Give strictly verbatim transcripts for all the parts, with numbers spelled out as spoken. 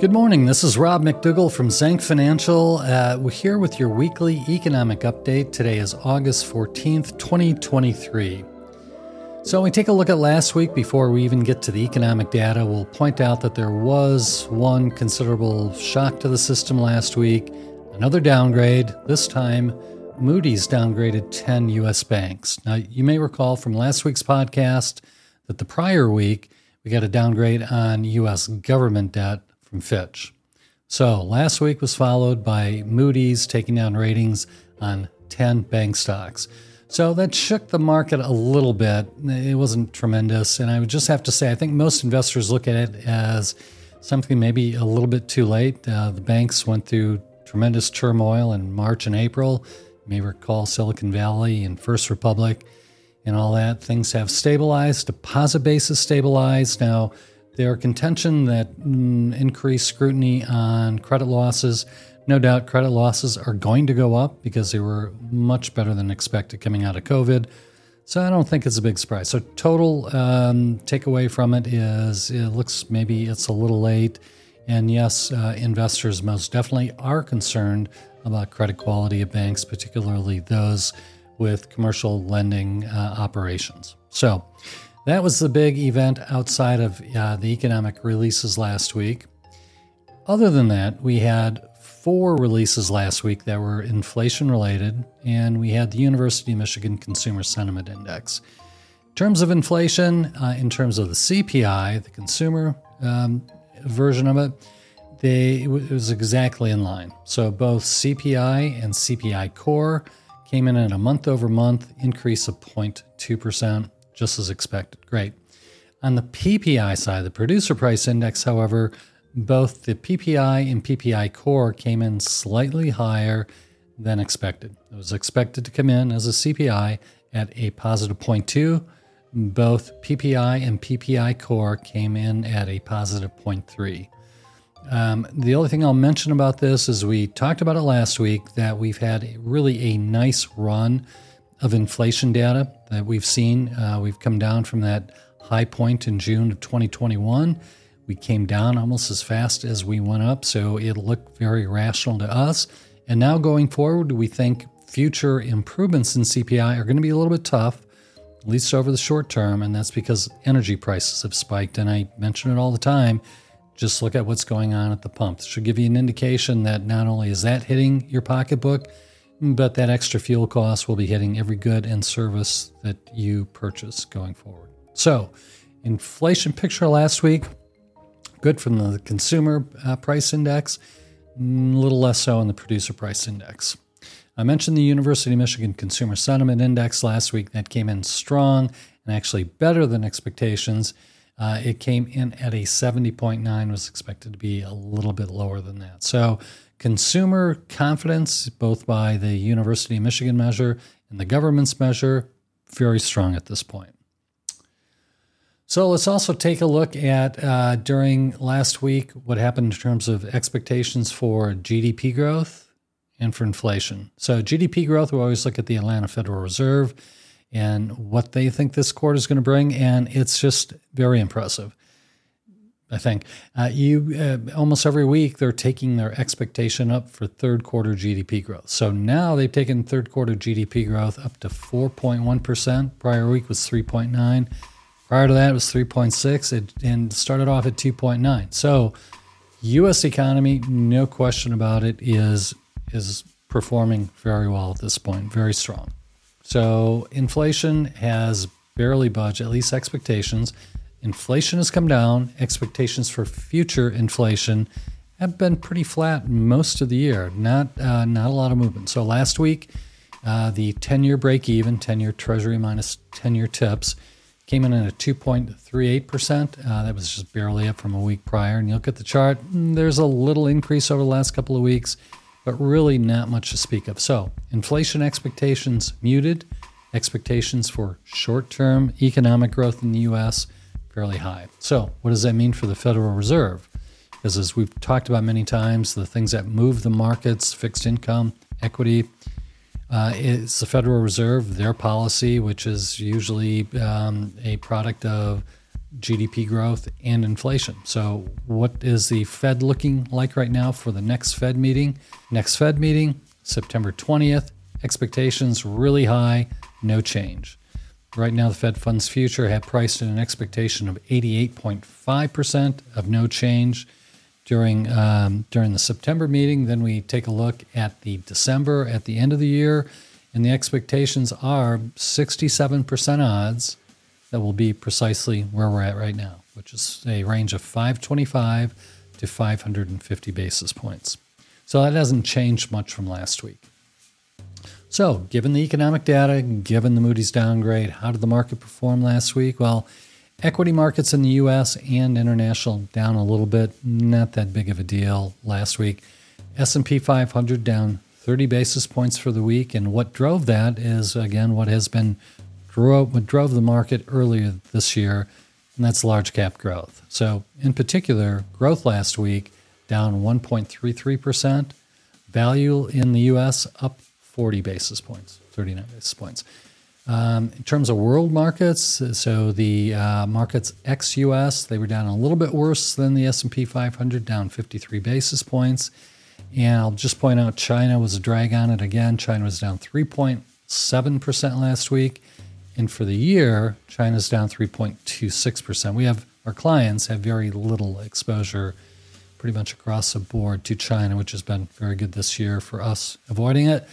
Good morning. This is Rob McDougall from Zhang Financial. Uh, we're here with your weekly economic update. Today is August fourteenth, twenty twenty-three. So we take a look at last week before we even get to the economic data. We'll point out that there was one considerable shock to the system last week, another downgrade. This time, Moody's downgraded ten U S banks. Now, you may recall from last week's podcast that the prior week, we got a downgrade on U S government debt from Fitch. So last week was followed by Moody's taking down ratings on ten bank stocks. So that shook the market a little bit. It wasn't tremendous. And I would just have to say, I think most investors look at it as something maybe a little bit too late. Uh, the banks went through tremendous turmoil in March and April. You may recall Silicon Valley and First Republic and all that. Things have stabilized. Deposit base is stabilized. Now, their contention that mm, increased scrutiny on credit losses, no doubt credit losses are going to go up because they were much better than expected coming out of COVID. So I don't think it's a big surprise. So total um, takeaway from it is it looks maybe it's a little late. And yes, uh, investors most definitely are concerned about credit quality of banks, particularly those with commercial lending uh, operations. So that was the big event outside of uh, the economic releases last week. Other than that, we had four releases last week that were inflation-related, and we had the University of Michigan Consumer Sentiment Index. In terms of inflation, uh, in terms of the C P I, the consumer um, version of it, they, it was exactly in line. So both C P I and C P I core came in at a month-over-month increase of zero point two percent. Just as expected. Great. On the P P I side, the producer price index, however, both the P P I and P P I core came in slightly higher than expected. It was expected to come in as a C P I at a positive zero point two. Both P P I and P P I core came in at a positive zero point three. Um, the only thing I'll mention about this is we talked about it last week that we've had really a nice run of inflation data that we've seen. Uh, we've come down from that high point in June of twenty twenty-one. We came down almost as fast as we went up, so it looked very rational to us. And now going forward, we think future improvements in C P I are going to be a little bit tough, at least over the short term, and that's because energy prices have spiked. And I mention it all the time, just look at what's going on at the pump. It should give you an indication that not only is that hitting your pocketbook, but that extra fuel cost will be hitting every good and service that you purchase going forward. So, inflation picture last week, good from the consumer uh, price index, a little less so on the producer price index. I mentioned the University of Michigan Consumer Sentiment Index last week. That came in strong and actually better than expectations. Uh, it came in at a seventy point nine, was expected to be a little bit lower than that. So consumer confidence, both by the University of Michigan measure and the government's measure, very strong at this point. So let's also take a look at uh, during last week what happened in terms of expectations for G D P growth and for inflation. So G D P growth, we always look at the Atlanta Federal Reserve and what they think this quarter is going to bring, and it's just very impressive. I think uh, you uh, almost every week they're taking their expectation up for third quarter G D P growth. So now they've taken third quarter G D P growth up to four point one percent. Prior week was three point nine. Prior to that it was three point six. It and started off at two point nine. So U S economy, no question about it, is is performing very well at this point, very strong. So inflation has barely budged, at least expectations. Inflation has come down. Expectations for future inflation have been pretty flat most of the year. Not uh, not a lot of movement. So last week, uh, the ten-year break-even, ten-year Treasury minus ten-year TIPS, came in at a two point three eight percent. Uh, that was just barely up from a week prior. And you look at the chart, there's a little increase over the last couple of weeks, but really not much to speak of. So inflation expectations muted. Expectations for short-term economic growth in the U S fairly high. So what does that mean for the Federal Reserve? Because as we've talked about many times, the things that move the markets, fixed income, equity, uh, it's the Federal Reserve, their policy, which is usually um, a product of G D P growth and inflation. So what is the Fed looking like right now for the next Fed meeting? Next Fed meeting, September twentieth, expectations really high, no change. Right now, the Fed Funds Future had priced in an expectation of eighty-eight point five percent of no change during um, during the September meeting. Then we take a look at the December at the end of the year, and the expectations are sixty-seven percent odds that will be precisely where we're at right now, which is a range of five twenty-five to five fifty basis points. So that hasn't changed much from last week. So given the economic data, given the Moody's downgrade, how did the market perform last week? Well, equity markets in the U S and international down a little bit, not that big of a deal last week. S and P five hundred down thirty basis points for the week. And what drove that is, again, what has been what drove the market earlier this year, and that's large cap growth. So in particular, growth last week down one point three three percent, value in the U S up forty basis points, thirty-nine basis points. Um, in terms of world markets, so the uh, markets ex-U S, they were down a little bit worse than the S and P five hundred, down fifty-three basis points. And I'll just point out China was a drag on it again. China was down three point seven percent last week. And for the year, China's down three point two six percent. We have, our clients have very little exposure pretty much across the board to China, which has been very good this year for us avoiding it.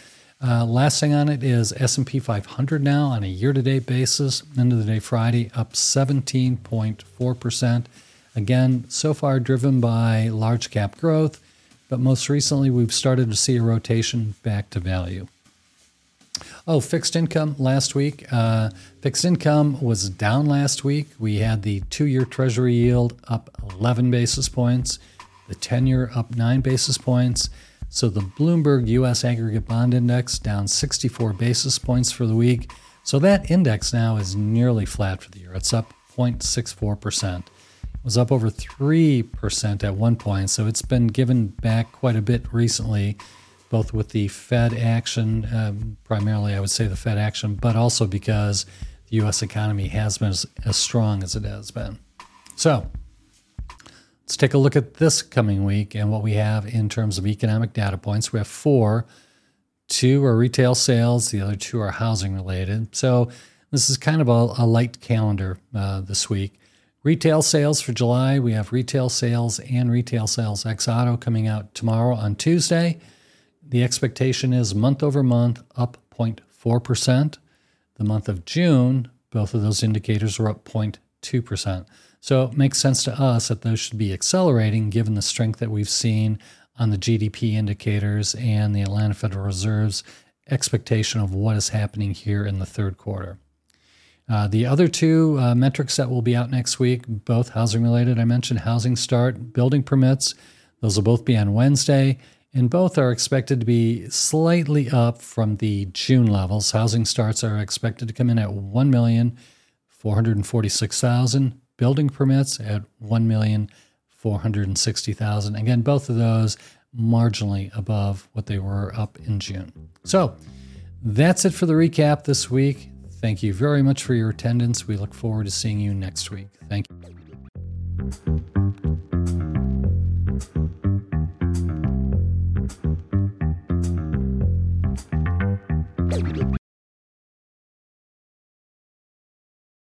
Uh, last thing on it is S and P five hundred now on a year-to-date basis, end of the day Friday, up seventeen point four percent. Again, so far driven by large cap growth, but most recently we've started to see a rotation back to value. Oh, fixed income last week. Uh, fixed income was down last week. We had the two-year Treasury yield up eleven basis points, the ten-year up nine basis points. So the Bloomberg U S Aggregate Bond Index down sixty-four basis points for the week. So that index now is nearly flat for the year. It's up zero point six four percent. It was up over three percent at one point, so it's been given back quite a bit recently, both with the Fed action, um, primarily I would say the Fed action, but also because the U S economy has been as, as strong as it has been. So let's take a look at this coming week and what we have in terms of economic data points. We have four. Two are retail sales. The other two are housing related. So this is kind of a, a light calendar uh, this week. Retail sales for July. We have retail sales and retail sales ex auto coming out tomorrow on Tuesday. The expectation is month over month up zero point four percent. The month of June, both of those indicators are up zero point two percent. So it makes sense to us that those should be accelerating given the strength that we've seen on the G D P indicators and the Atlanta Federal Reserve's expectation of what is happening here in the third quarter. Uh, the other two uh, metrics that will be out next week, both housing related. I mentioned housing start, building permits. Those will both be on Wednesday. And both are expected to be slightly up from the June levels. Housing starts are expected to come in at one million four hundred forty-six thousand. Building permits at one million four hundred sixty thousand. Again, both of those marginally above what they were up in June. So that's it for the recap this week. Thank you very much for your attendance. We look forward to seeing you next week. Thank you.